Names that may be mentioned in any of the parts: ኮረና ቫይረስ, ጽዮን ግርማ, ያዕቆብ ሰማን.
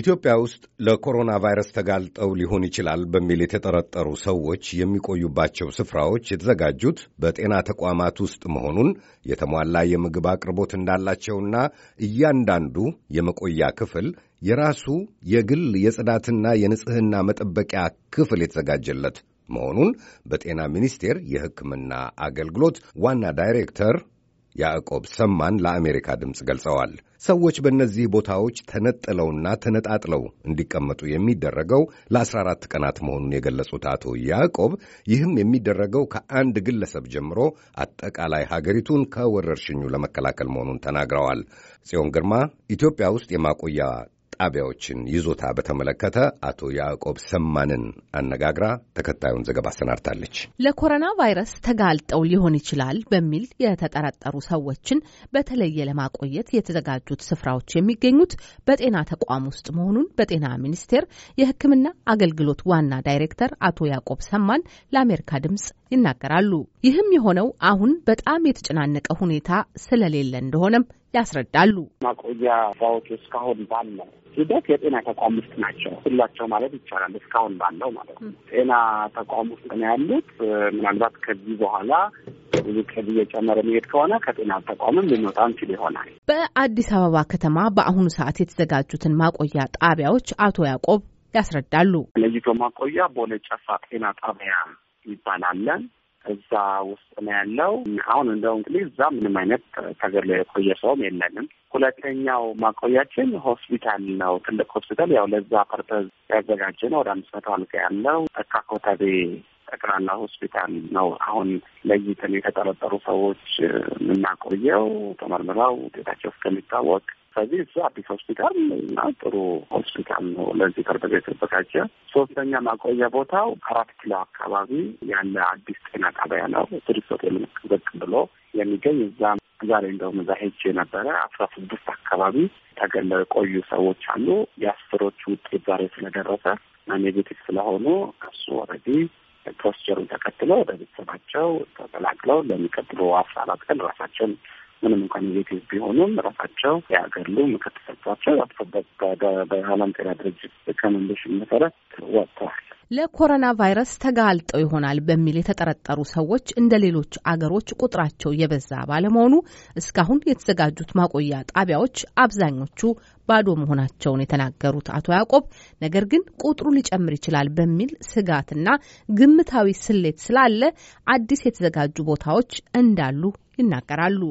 ኢትዮጵያ ውስጥ ለኮሮና ቫይረስ ተጋልጠው ሊሆን ይችላል በሚል የተጠረጠሩ ሰዎች የሚቆዩባቸው ስፍራዎች የተዘጋጁት በጤና ተቋማት ውስጥ መሆኑን፣ የተሟላ የምግብ አቅርቦት እንዳላቸውና እያንዳንዱ የመቆያ ክፍል የራሱ የግል የጽዳትና የንጽሕና መጠበቂያ ክፍል የተዘጋጀለት መሆኑን በጤና ሚኒስቴር የሕክምና አገልግሎት ዋና ዳይሬክተር ያዕቆብ ሰማን ለአሜሪካ ድምፅ ገልጸዋል። ሰዎች በእነዚህ ቦታዎች ተነጥለውና ተነጣጥለው እንዲቀመጡ የሚደረገው ለ14 ቀናት መሆኑን የገለጹት አቶ ያዕቆብ ይህም የሚደረገው ከአንድ ግለሰብ ጀምሮ አጠቃላይ ሀገሪቱን ከወረርሽኙ ለመከላከል መሆኑን ተናግረዋል። ጽዮን ግርማ ኢትዮጵያ ውስጥ የማቆያ ጣቢያዎችን ይዞታ በተመለከተ አቶ ያዕቆብ ሰማንን አነጋግራ ተከታዩን ዘገባ አሰናድታለች። ለኮሮና ቫይረስ ተጋልጠው ሊሆን ይችላል በሚል የተጠረጠሩ ሰዎችን በተለየ ለማቆየት የተዘጋጁት ስፍራዎች የሚገኙት በጤና ተቋም ውስጥ መሆኑን በጤና ሚኒስቴር የሕክምና አገልግሎት ዋና ዳይሬክተር አቶ ያዕቆብ ሰማን ለአሜሪካ ድምጽ ይናገራሉ። ይህም የሆነው አሁን በጣም የተጨናነቀ ሁኔታ ስለሌለ እንደሆነም ያስረዳሉ። ማቆያ ቦታዎች እስካሁን ባለው ሂደት የጤና ተቋም ውስጥ ናቸው ሁላቸው ማለት ይቻላል። እስካሁን ባለው ማለት ነው ጤና ተቋም ውስጥ ነው ያሉት። ምናልባት ከዚህ በኋላ ብዙ እየጨመረ መሄድ ከሆነ ከጤና ተቋምም ልንወጣ እንችል ይሆናል። በአዲስ አበባ ከተማ በአሁኑ ሰዓት የተዘጋጁትን ማቆያ ጣቢያዎች አቶ ያዕቆብ ያስረዳሉ። ለይቶ ማቆያ ቦሌ ጨፋ ጤና ጣቢያ ይባላለን። እዛ ውስጥ ነው ያለው አሁን። እንደው እንግዲህ እዛ ምንም አይነት ተገድሎ የቆየ ሰውም የለንም። ሁለተኛው ማቆያችን ሆስፒታል ነው፣ ትልቅ ሆስፒታል ያው ለዛ ፐርፐዝ ያዘጋጀ ነው። ወደ 500 አልጋ ያለው ተካ ኮተቤ ጠቅላላ ሆስፒታል ነው። አሁን ለይተን የተጠረጠሩ ሰዎች የምናቆየው ተመርምረው ውጤታቸው እስከሚታወቅ። ስለዚህ እሱ አዲስ ሆስፒታል እና ጥሩ ሆስፒታል ነው ለዚህ ተርበገ የተዘጋጀ። ሶስተኛ ማቆያ ቦታው 4 ኪሎ አካባቢ ያለ አዲስ ጤና ጣቢያ ነው። ትሪሶት የምንቅበቅ ብሎ የሚገኝ እዛ ዛሬ እንደውም እዛ ሄጄ ነበረ። 16 አካባቢ ተገለው የቆዩ ሰዎች አሉ። የአስሮቹ ውጤት ዛሬ ስለደረሰ ኔጌቲቭ ስለሆኑ እሱ ኦልሬዲ ፕሮሲጀሩን ተከትለው ወደ ቤተሰባቸው ተቀላቅለው ለሚቀጥለው 14 ቀን ራሳቸውን ምንም እንኳን ኔጌቲቭ ቢሆኑም ራሳቸው ያገሉ ምክር ተሰጥቷቸው በዓለም ጤና ድርጅት ሪኮመንዴሽን መሰረት ወጥተዋል። ለኮሮና ቫይረስ ተጋልጠው ይሆናል በሚል የተጠረጠሩ ሰዎች እንደ ሌሎች አገሮች ቁጥራቸው የበዛ ባለመሆኑ እስካሁን የተዘጋጁት ማቆያ ጣቢያዎች አብዛኞቹ ባዶ መሆናቸውን የተናገሩት አቶ ያዕቆብ ነገር ግን ቁጥሩ ሊጨምር ይችላል በሚል ስጋትና ግምታዊ ስሌት ስላለ አዲስ የተዘጋጁ ቦታዎች እንዳሉ ይናገራሉ።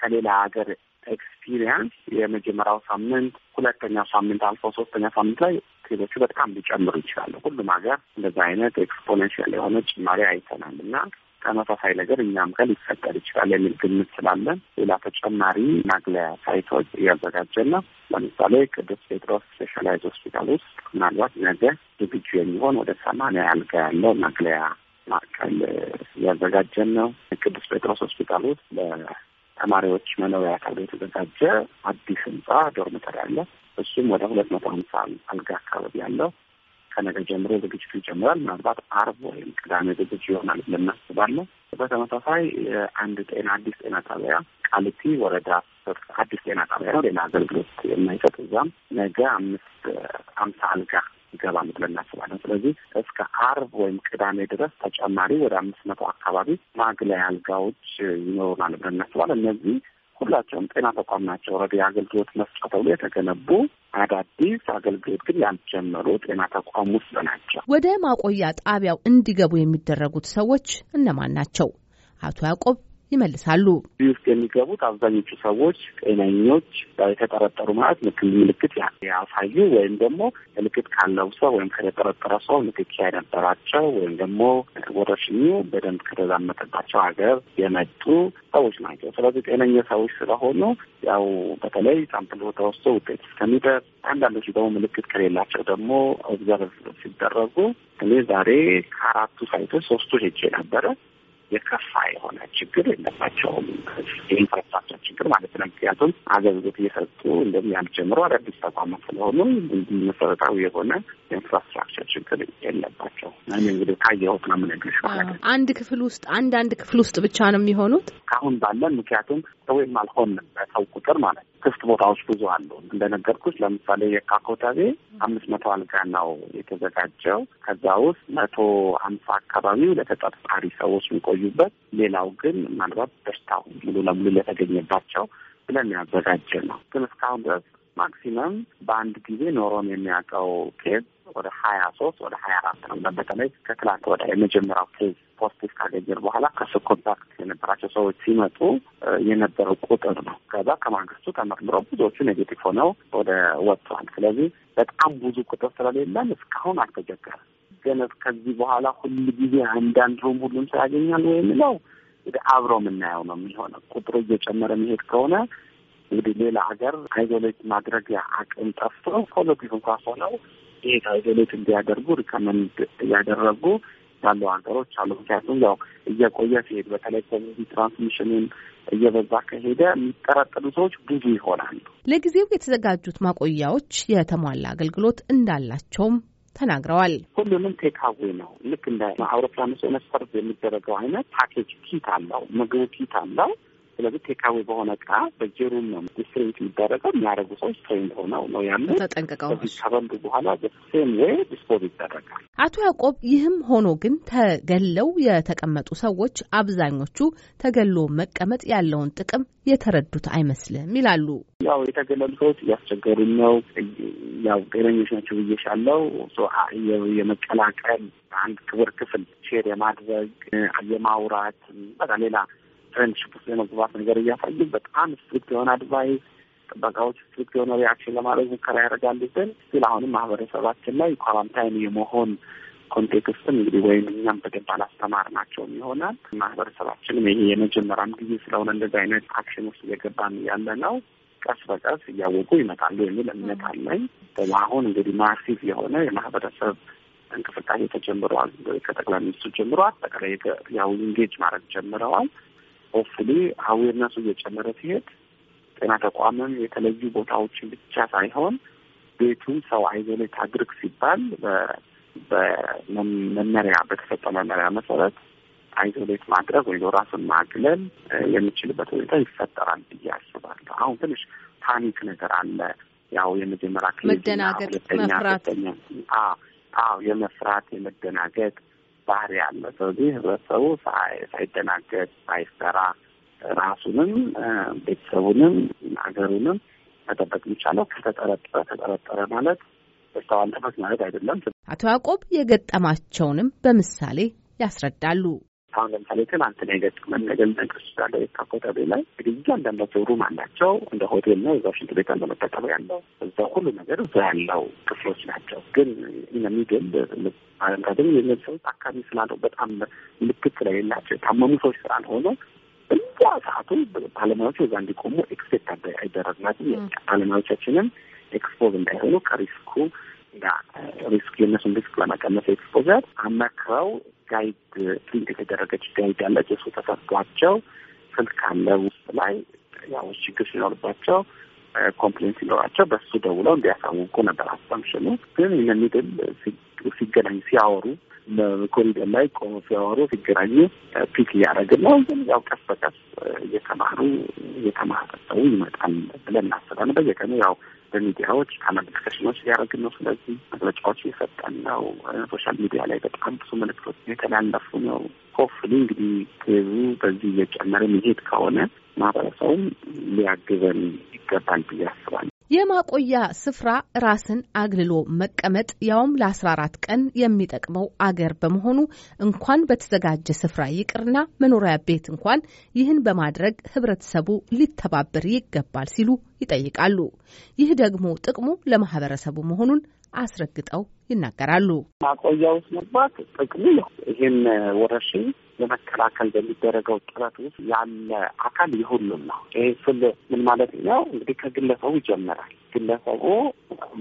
ከሌላ ሀገር ኤክስፒሪየንስ የመጀመሪያው ሳምንት፣ ሁለተኛው ሳምንት አልፎ ሶስተኛ ሳምንት ላይ ሌሎቹ በጣም ሊጨምሩ ይችላሉ። ሁሉም ሀገር እንደዛ አይነት ኤክስፖኔንሻል የሆነ ጭማሪ አይተናል እና ተመሳሳይ ነገር እኛም ጋር ሊፈጠር ይችላል የሚል ግምት ስላለን ሌላ ተጨማሪ ማግለያ ሳይቶች እያዘጋጀን ነው። ለምሳሌ ቅዱስ ፒትሮስ ስፔሻላይዝድ ሆስፒታል ውስጥ ምናልባት ነገ ዝግጁ የሚሆን ወደ 80 አልጋ ያለው ማግለያ ማዕከል እያዘጋጀን ነው። ቅዱስ ፒትሮስ ሆስፒታል ውስጥ ተማሪዎች መኖሪያ ተብሎ የተዘጋጀ አዲስ ህንጻ ዶርሚተሪ አለ። እሱም ወደ 250 አልጋ አካባቢ ያለው ከነገ ጀምሮ ዝግጅቱ ይጀምራል። ምናልባት ዓርብ ወይም ቅዳሜ ዝግጅት ይሆናል እናስባለን። በተመሳሳይ አንድ አዲስ ጤና ጣቢያ ቃሊቲ ወረዳ አዲስ ጤና ጣቢያ ነው፣ ሌላ አገልግሎት የማይሰጥ እዛም ነገ 50 አልጋ ይገባል ብለን እናስባለን። ስለዚህ እስከ ዓርብ ወይም ቅዳሜ ድረስ ተጨማሪ ወደ 500 አካባቢ ማግለያ አልጋዎች ይኖሩናል ብለን እናስባለን። እነዚህ ሁላቸውም ጤና ተቋም ናቸው። ኦልሬዲ አገልግሎት መስጫ ተብሎ የተገነቡ አዳዲስ አገልግሎት ግን ያልጀመሩ ጤና ተቋም ውስጥ ናቸው። ወደ ማቆያ ጣቢያው እንዲገቡ የሚደረጉት ሰዎች እነማን ናቸው? አቶ ያዕቆብ ይመልሳሉ። እዚህ ውስጥ የሚገቡት አብዛኞቹ ሰዎች ጤነኞች የተጠረጠሩ ማለት ምልክት ያሳዩ ወይም ደግሞ ምልክት ካለው ሰው ወይም ከተጠረጠረ ሰው ንክኪ የነበራቸው ወይም ደግሞ ወረርሽኙ በደንብ ከተዛመተባቸው ሀገር የመጡ ሰዎች ናቸው። ስለዚህ ጤነኛ ሰዎች ስለሆኑ ያው በተለይ ሳምፕል ተወስዶ ውጤት እስከሚደርስ፣ አንዳንዶቹ ደግሞ ምልክት ከሌላቸው ደግሞ ኦብዘርቭ ሲደረጉ እኔ ዛሬ ከአራቱ ሳይቶች 3ቱ ሄጄ ነበረ። የከፋ የሆነ ችግር የለባቸውም። የኢንፍራስትራክቸር ችግር ማለት ነው። ምክንያቱም አገልግሎት እየሰጡ እንደዚህ ያልጀምሩ አዳዲስ ተቋማት ስለሆኑ እንዲህ መሰረታዊ የሆነ ኢንፍራስትራክቸር ችግር የለባቸው። እኔ እንግዲህ ካየሁት ነው የምነግርሽ ማለት ነው። አንድ ክፍል ውስጥ ብቻ ነው የሚሆኑት ካሁን ባለን። ምክንያቱም ሰው አልሆንም በሰው ቁጥር ማለት ነው ክፍት ቦታዎች ብዙ አሉ። እንደነገርኩሽ ለምሳሌ የካኮታቤ 500 አልጋ ነው የተዘጋጀው። ከዛው 150 አካባቢ ለተጠርጣሪ ሰዎች የሚቆዩበት፣ ሌላው ግን ምናልባት በሽታው ሙሉ ለሙሉ ለተገኘባቸው ብለን ያዘጋጀነው። ግን እስካሁን ድረስ ማክሲመም በአንድ ጊዜ ኖሮን የሚያቀው ኬዝ ወደ 23 ወደ 24 ነው። በተለይ ከትላንት ወደ የመጀመሪያው ኬዝ ፖስቲቭ ካገኘን በኋላ ከሱ ኮንታክት የነበራቸው ሰዎች ሲመጡ የነበረው ቁጥር ነው። ከዛ ከማግስቱ ተመርምሮ ብዙዎቹ ኔጌቲቭ ሆነው ወደ ወጥቷል። ስለዚህ በጣም ብዙ ቁጥር ስለሌለን እስካሁን አልተጀገረ። ግን ከዚህ በኋላ ሁሉ ጊዜ አንዳንዱም ሁሉም ሳያገኛል ወይ ነው አብሮ የምናየው ነው የሚሆነው። ቁጥሩ እየጨመረ መሄድ ከሆነ እንግዲህ ሌላ ሀገር አይዞሌት ማድረግ አቅም ጠፍቶ ኮሎጂ እንኳን ሆነው ይሄ አይዞሌት እንዲያደርጉ ሪከመንድ ያደረጉ ያለው አንተሮች አሉ። ምክንያቱም ያው እየቆየ ሲሄድ በተለይ ኮሚኒቲ ትራንስሚሽንን እየበዛ ከሄደ የሚጠረጠሩ ሰዎች ብዙ ይሆናሉ። ለጊዜው የተዘጋጁት ማቆያዎች የተሟላ አገልግሎት እንዳላቸውም ተናግረዋል። ሁሉንም ቴካዌ ነው። ልክ እንደ አውሮፕላን ውስጥ መስፈርት የሚደረገው አይነት ፓኬጅ ኪት አለው፣ ምግብ ኪት አለው። ስለዚህ ቴካዌ በሆነ ዕቃ በጀሩም ነው ዲስትሪቢዩት የሚደረገው። የሚያደርጉ ሰዎች ትሬንድ ሆነው ነው ያሉት። ተጠንቀቀው ከበሉ በኋላ በሴም ወይ ዲስፖዝ ይደረጋል። አቶ ያዕቆብ ይህም ሆኖ ግን ተገለው የተቀመጡ ሰዎች አብዛኞቹ ተገሎ መቀመጥ ያለውን ጥቅም የተረዱት አይመስልም ይላሉ። ያው የተገለሉ ሰዎች እያስቸገሩ ነው። ያው ገረኞች ናቸው ብዬሻለሁ። የመቀላቀል አንድ ክብር ክፍል ሼር የማድረግ የማውራት በቃ ሌላ ፍሬንድሺፕ ስለመግባት ነገር እያሳዩ በጣም ስትሪክት የሆነ አድቫይስ ጥበቃዎች ስትሪክት የሆነ ሪአክሽን ለማድረግ ሙከራ ያደርጋሉ። ግን ስቲል አሁንም ማህበረሰባችን ላይ ኳራንታይን የመሆን ኮንቴክስትም እንግዲህ ወይም እኛም በደንብ አላስተማርናቸውም ይሆናል። ማህበረሰባችንም ይሄ የመጀመሪያም ጊዜ ስለሆነ እንደዚህ አይነት አክሽን ውስጥ እየገባን ያለ ነው። ቀስ በቀስ እያወቁ ይመጣሉ የሚል እምነት አለኝ። አሁን እንግዲህ ማሲቭ የሆነ የማህበረሰብ እንቅስቃሴ ተጀምረዋል። ከጠቅላይ ሚኒስትሩ ጀምሮ አጠቃላይ ያው ኢንጌጅ ማድረግ ጀምረዋል። ሆፕፉሊ አዌርነሱ እየጨመረ ሲሄድ ጤና ተቋምም የተለዩ ቦታዎችን ብቻ ሳይሆን ቤቱም ሰው አይዞሌት አድርግ ሲባል በመመሪያ በተሰጠ መመሪያ መሰረት አይዞሌት ማድረግ ወይ ራሱን ማግለል የሚችልበት ሁኔታ ይፈጠራል ብዬ አስባለሁ። አሁን ትንሽ ፓኒክ ነገር አለ። ያው የመጀመሪያ መደናገጥ መፍራት የመፍራት የመደናገጥ ባህሪ አለ። ስለዚህ ህብረተሰቡ ሳይደናገጥ ሳይፈራ ራሱንም ቤተሰቡንም ሀገሩንም መጠበቅ የሚቻለው ከተጠረጠረ ማለት በስተዋልበት ማለት አይደለም። አቶ ያዕቆብ የገጠማቸውንም በምሳሌ ያስረዳሉ። አሁን ለምሳሌ ትናንት ነው የገጠመን ነገር ልነግርሻለሁ። የካኮታቤ ላይ እንግዲህ አንዳንዳቸው ሩም አላቸው እንደ ሆቴል ነው። እዛው ሽንት ቤት ለመጠቀም ያለው እዛው ሁሉ ነገር እዛ ያለው ክፍሎች ናቸው። ግን የሚገል አረንካደም የእነዚህ ሰዎች አካባቢ ስላለው በጣም ምልክት ስለሌላቸው የታመሙ ሰዎች ስላልሆነ እዛ ሰዓቱ ባለሙያዎቹ እዛ እንዲቆሙ ኤክስፔክት አይደረግላትም። ባለሙያዎቻችንም ኤክስፖዝ እንዳይሆኑ ከሪስኩ ሪስክ የነሱን ሪስክ ለመቀነስ ኤክስፖዘር አመክረው ጋይድ ፕሪንት የተደረገች ጋይድ ያለች እሱ ተሰጥቷቸው ስልክ አለ ውስጥ ላይ ያው ችግር ሲኖርባቸው ኮምፕሌንት ሲኖራቸው በሱ ደውለው እንዲያሳውቁ ነበር አሳምሽኑ። ግን የሚድል ሲገናኙ ሲያወሩ በኮሪደር ላይ ቆሞ ሲያወሩ ሲገናኙ ፒክ እያደረግን ነው። ግን ያው ቀስ በቀስ እየተማሩ ይመጣል ብለን እናስባለን። በየቀኑ ያው በሚዲያዎች ዲስከሽኖች እያደረግን ነው። ስለዚህ መግለጫዎች እየሰጠን ነው። ሶሻል ሚዲያ ላይ በጣም ብዙ መልዕክቶች እየተላለፉ ነው። ሆፕፉሊ እንግዲህ ኬዙ በዚህ እየጨመረ መሄድ ከሆነ ማህበረሰቡም ሊያግዘን ይገባል ብዬ አስባለሁ። የማቆያ ስፍራ ራስን አግልሎ መቀመጥ ያውም ለ14 ቀን የሚጠቅመው አገር በመሆኑ እንኳን በተዘጋጀ ስፍራ ይቅርና መኖሪያ ቤት እንኳን ይህን በማድረግ ህብረተሰቡ ሊተባበር ይገባል ሲሉ ይጠይቃሉ። ይህ ደግሞ ጥቅሙ ለማህበረሰቡ መሆኑን አስረግጠው ይናገራሉ። ማቆያው ስንባት ጥቅሙ ይህን ወረርሽኝ ለመከላከል በሚደረገው ጥረት ውስጥ ያለ አካል ይሁሉም ነው። ይሄ ስለ ምን ማለት ነው? እንግዲህ ከግለሰቡ ይጀምራል። ግለሰቡ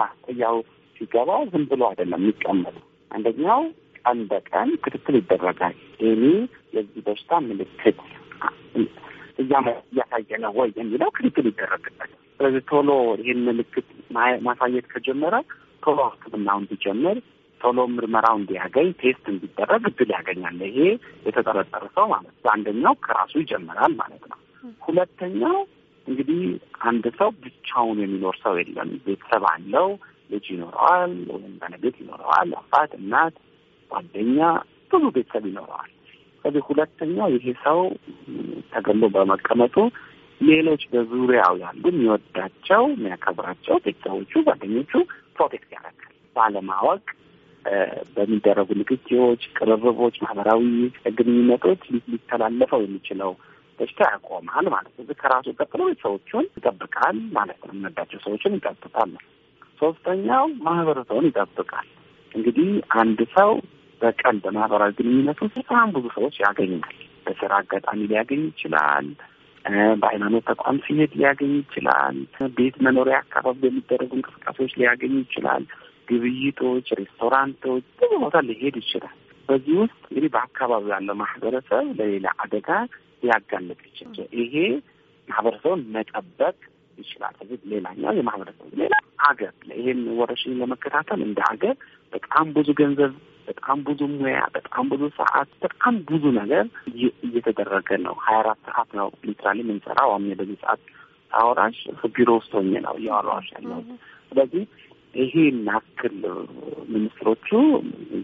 ማቆያው ሲገባ ዝም ብሎ አይደለም የሚቀመጠው። አንደኛው ቀን በቀን ክትትል ይደረጋል። እኔ የዚህ በሽታ ምልክት እያሳየ ነው ወይ የሚለው ክትትል ይደረግበታል። ስለዚህ ቶሎ ይህን ምልክት ማሳየት ከጀመረ ቶሎ ሕክምናውን ቢጀምር ቶሎ ምርመራው እንዲያገኝ ቴስት እንዲደረግ እድል ያገኛል። ይሄ የተጠረጠረ ሰው ማለት ነው። አንደኛው ከራሱ ይጀምራል ማለት ነው። ሁለተኛው እንግዲህ አንድ ሰው ብቻውን የሚኖር ሰው የለም። ቤተሰብ አለው፣ ልጅ ይኖረዋል ወይም ባለቤት ይኖረዋል፣ አባት፣ እናት፣ ጓደኛ፣ ብዙ ቤተሰብ ይኖረዋል። ስለዚህ ሁለተኛው ይሄ ሰው ተገሎ በመቀመጡ ሌሎች በዙሪያው ያሉ የሚወዳቸው የሚያከብራቸው ቤተሰቦቹ፣ ጓደኞቹ ፕሮቴክት ያደርጋል። ባለማወቅ በሚደረጉ ንግግሮች፣ ቅርርቦች፣ ማህበራዊ ግንኙነቶች ሊተላለፈው የሚችለው በሽታ ያቆማል ማለት ነው። ከራሱ ቀጥሎ ሰዎችን ይጠብቃል ማለት ነው። የሚወዳቸው ሰዎችን ይጠብቃል። ሶስተኛው ማህበረሰቡን ይጠብቃል። እንግዲህ አንድ ሰው በቀን በማህበራዊ ግንኙነቱ በጣም ብዙ ሰዎች ያገኛል። በስራ አጋጣሚ ሊያገኝ ይችላል። በሃይማኖት ተቋም ሲሄድ ሊያገኝ ይችላል። ቤት መኖሪያ አካባቢ በሚደረጉ እንቅስቃሴዎች ሊያገኝ ይችላል። ግብይቶች፣ ሬስቶራንቶች፣ ብዙ ቦታ ሊሄድ ይችላል። በዚህ ውስጥ እንግዲህ በአካባቢው ያለው ማህበረሰብ ለሌላ አደጋ ሊያጋልጥ ይችላል። ይሄ ማህበረሰቡን መጠበቅ ይችላል። ስለዚህ ሌላኛው የማህበረሰቡ ሌላ ሀገር ይህን ወረርሽኝ ለመከታተል እንደ ሀገር በጣም ብዙ ገንዘብ፣ በጣም ብዙ ሙያ፣ በጣም ብዙ ሰዓት፣ በጣም ብዙ ነገር እየተደረገ ነው። 24 ሰዓት ነው ሊትራሊ የምንሰራው። አሁን በዚህ ሰዓት አወራሽ ቢሮ ውስጥ ሆኜ ነው እያወራሁሽ ያለሁት። ስለዚህ ይሄን ያክል ሚኒስትሮቹ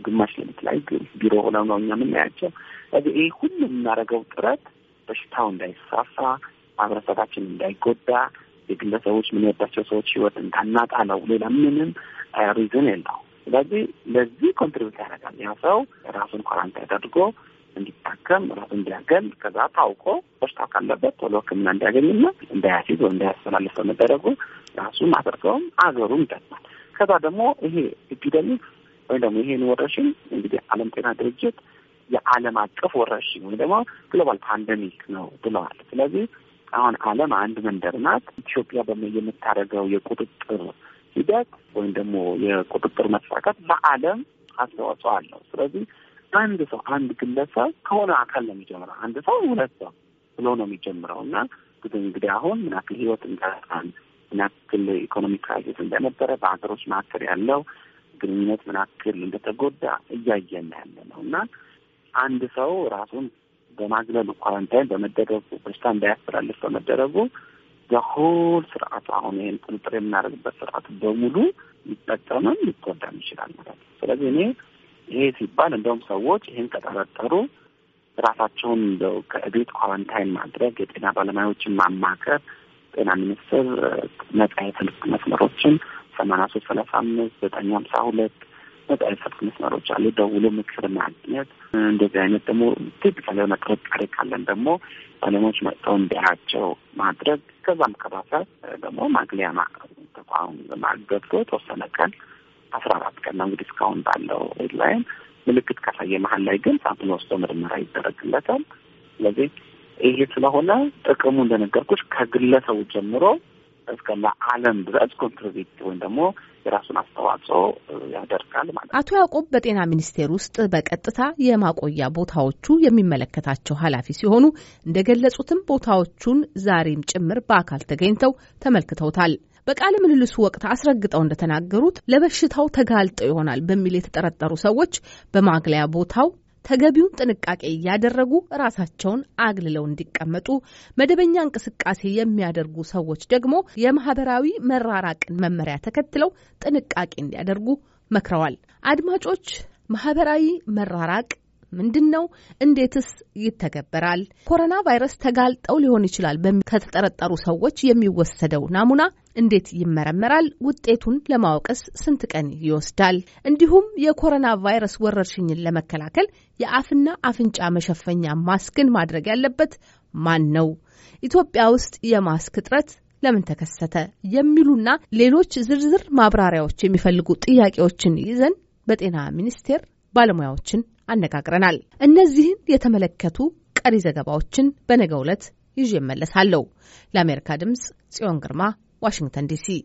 ግማሽ ሌሊት ላይ ቢሮ ሆነው ነው እኛ የምናያቸው። ስለዚህ ይህ ሁሉ የምናደርገው ጥረት በሽታው እንዳይስፋፋ፣ ማህበረሰባችን እንዳይጎዳ፣ የግለሰቦች የምንወዳቸው ሰዎች ህይወት እንዳናጣ ነው። ሌላ ምንም ሪዝን የለውም። ስለዚህ ለዚህ ኮንትሪቢዩት ያደርጋል። ያ ሰው ራሱን ኳራንታይን አድርጎ እንዲታከም፣ ራሱን እንዲያገል፣ ከዛ ታውቆ በሽታ ካለበት ቶሎ ሕክምና እንዲያገኝና እንዳያሲዝ ወይም እንዳያስተላልፍ መደረጉ ራሱን አድርገውም አገሩም ይጠቅማል። ከዛ ደግሞ ይሄ ኤፒደሚክስ ወይም ደግሞ ይሄን ወረርሽኝ እንግዲህ ዓለም ጤና ድርጅት የዓለም አቀፍ ወረርሽኝ ወይም ደግሞ ግሎባል ፓንደሚክ ነው ብለዋል። ስለዚህ አሁን ዓለም አንድ መንደር ናት። ኢትዮጵያ የምታደርገው የቁጥጥር ሂደት ወይም ደግሞ የቁጥጥር መስፋፋት ለዓለም አስተዋጽኦ አለው። ስለዚህ አንድ ሰው አንድ ግለሰብ ከሆነ አካል ነው የሚጀምረው። አንድ ሰው ሁለት ሰው ብሎ ነው የሚጀምረው እና እንግዲህ አሁን ምን ያክል ህይወት እንዳጣን፣ ምን ያክል ኢኮኖሚ ክራይሲስ እንደነበረ፣ በሀገሮች መካከል ያለው ግንኙነት ምን ያክል እንደተጎዳ እያየን ያለ ነው እና አንድ ሰው ራሱን በማግለሉ ኳራንታይን በመደረጉ በሽታ እንዳያስተላልፍ በመደረጉ የሆል ስርዓቱ አሁን ይህን ቁጥጥር የምናደርግበት ስርዓቱ በሙሉ ሊጠቀምም ሊጎዳም ይችላል ማለት ነው። ስለዚህ እኔ ይሄ ሲባል እንደውም ሰዎች ይህን ከጠረጠሩ ራሳቸውን እንደው ከቤት ኳራንታይን ማድረግ፣ የጤና ባለሙያዎችን ማማከር፣ ጤና ሚኒስቴር ነጻ የስልክ መስመሮችን 8335 952 ነጻ የስልክ መስመሮች አሉ፣ ደውሎ ምክር ማግኘት። እንደዚህ አይነት ደግሞ ትክክል የሆነ ጥርጣሬ ካለን ደግሞ ባለሙያዎች መጥተው እንዲያቸው ማድረግ። ከዛም ከባሰ ደግሞ ማግለያ ተቋም ማገብቶ ተወሰነ ቀን 14 ቀን ነው እንግዲህ እስካሁን ባለው ሄድላይን ምልክት ካሳየ መሀል ላይ ግን ሳምፕል ወስዶ ምርመራ ይደረግለታል። ስለዚህ ይሄ ስለሆነ ጥቅሙ እንደነገርኩሽ ከግለሰቡ ጀምሮ እስከ ለዓለም ድረስ ኮንትሪቢዩት ወይም ደግሞ የራሱን አስተዋጽኦ ያደርጋል ማለት ነው። አቶ ያዕቆብ በጤና ሚኒስቴር ውስጥ በቀጥታ የማቆያ ቦታዎቹ የሚመለከታቸው ኃላፊ ሲሆኑ እንደገለጹትም ቦታዎቹን ዛሬም ጭምር በአካል ተገኝተው ተመልክተውታል። በቃለ ምልልሱ ወቅት አስረግጠው እንደተናገሩት ለበሽታው ተጋልጠው ይሆናል በሚል የተጠረጠሩ ሰዎች በማግለያ ቦታው ተገቢውን ጥንቃቄ እያደረጉ ራሳቸውን አግልለው እንዲቀመጡ፣ መደበኛ እንቅስቃሴ የሚያደርጉ ሰዎች ደግሞ የማህበራዊ መራራቅን መመሪያ ተከትለው ጥንቃቄ እንዲያደርጉ መክረዋል። አድማጮች፣ ማህበራዊ መራራቅ ምንድን ነው? እንዴትስ ይተገበራል? ኮሮና ቫይረስ ተጋልጠው ሊሆን ይችላል ከተጠረጠሩ ሰዎች የሚወሰደው ናሙና እንዴት ይመረመራል? ውጤቱን ለማወቅስ ስንት ቀን ይወስዳል? እንዲሁም የኮሮና ቫይረስ ወረርሽኝን ለመከላከል የአፍና አፍንጫ መሸፈኛ ማስክን ማድረግ ያለበት ማን ነው? ኢትዮጵያ ውስጥ የማስክ እጥረት ለምን ተከሰተ? የሚሉና ሌሎች ዝርዝር ማብራሪያዎች የሚፈልጉ ጥያቄዎችን ይዘን በጤና ሚኒስቴር ባለሙያዎችን አነጋግረናል። እነዚህን የተመለከቱ ቀሪ ዘገባዎችን በነገው ዕለት ይዤ እመለሳለሁ። ለአሜሪካ ድምጽ ጽዮን ግርማ፣ ዋሽንግተን ዲሲ።